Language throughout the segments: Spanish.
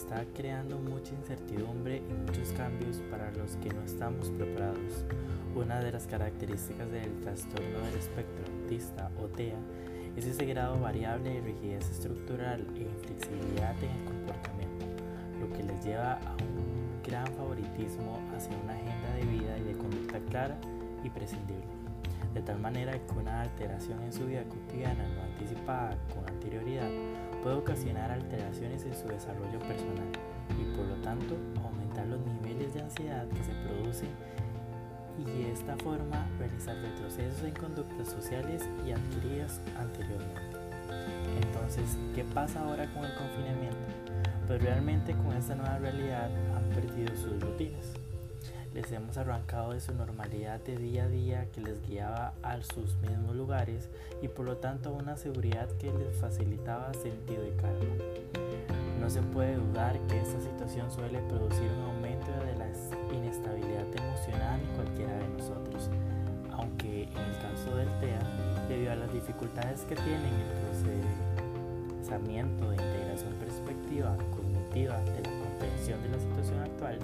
está creando mucha incertidumbre y muchos cambios para los que no estamos preparados. Una de las características del trastorno del espectro autista o TEA es ese grado variable de rigidez estructural e inflexibilidad en el comportamiento, lo que les lleva a un gran favoritismo hacia una agenda de vida y de conducta clara y prescindible, de tal manera que una alteración en su vida cotidiana no anticipada con anterioridad puede ocasionar alteraciones en su desarrollo personal y, por lo tanto, aumentar los niveles de ansiedad que se producen y de esta forma realizar retrocesos en conductas sociales y adquiridas anteriormente. Entonces, ¿qué pasa ahora con el confinamiento? Pues realmente con esta nueva realidad han perdido sus rutinas. Les hemos arrancado de su normalidad de día a día que les guiaba a sus mismos lugares y por lo tanto una seguridad que les facilitaba sentido y calma. No se puede dudar que esta situación suele producir un aumento de la inestabilidad emocional en cualquiera de nosotros, aunque en el caso del TEA, debido a las dificultades que tienen el procesamiento de integración perspectiva cognitiva de la comprensión de la situación actual,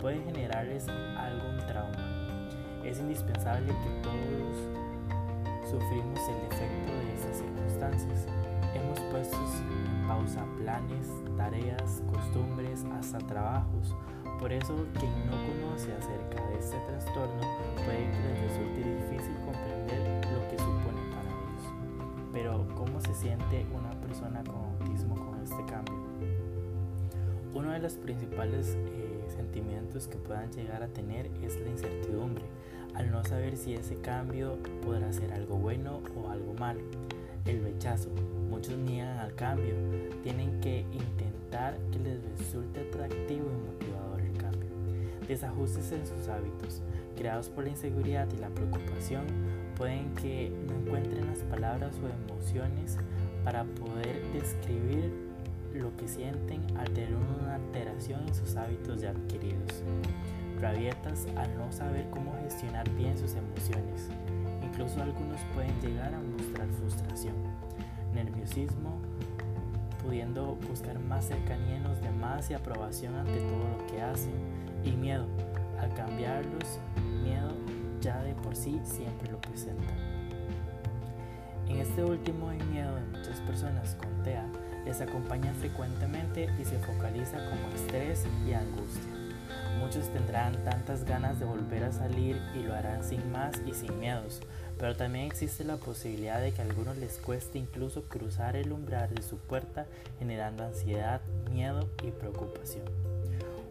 puede generarles algún trauma. Es indispensable que todos sufrimos el efecto de estas circunstancias. Hemos puesto en pausa planes, tareas, costumbres, hasta trabajos. Por eso, quien no conoce acerca de este trastorno puede que les resulte difícil comprender lo que supone para ellos. Pero, ¿cómo se siente una persona con autismo con este cambio? Uno de los principales sentimientos que puedan llegar a tener es la incertidumbre, al no saber si ese cambio podrá ser algo bueno o algo malo. El rechazo. Muchos niegan al cambio, tienen que intentar que les resulte atractivo y motivador el cambio. Desajustes en sus hábitos, creados por la inseguridad y la preocupación, pueden que no encuentren las palabras o emociones para poder describir lo que sienten al tener una alteración en sus hábitos ya adquiridos. Rabietas al no saber cómo gestionar bien sus emociones. Incluso algunos pueden llegar a mostrar frustración. Nerviosismo, pudiendo buscar más cercanía en los demás y aprobación ante todo lo que hacen. Y miedo, al cambiarlos, miedo ya de por sí siempre lo presentan. En este último hay miedo de muchas personas con TEA, les acompaña frecuentemente y se focaliza como estrés y angustia. Muchos tendrán tantas ganas de volver a salir y lo harán sin más y sin miedos, pero también existe la posibilidad de que a algunos les cueste incluso cruzar el umbral de su puerta, generando ansiedad, miedo y preocupación.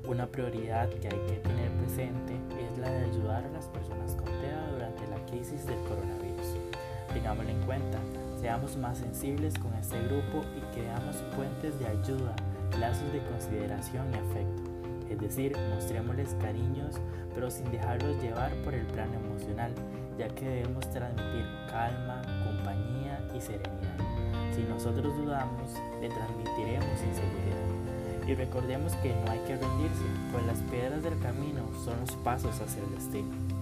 Una prioridad que hay que tener presente es la de ayudar a las personas con TEA durante la crisis del coronavirus. Tengámoslo en cuenta, seamos más sensibles con este grupo y creamos fuentes de ayuda, lazos de consideración y afecto. Es decir, mostrémosles cariños, pero sin dejarlos llevar por el plano emocional, ya que debemos transmitir calma, compañía y serenidad. Si nosotros dudamos, le transmitiremos inseguridad. Y recordemos que no hay que rendirse, pues las piedras del camino son los pasos hacia el destino.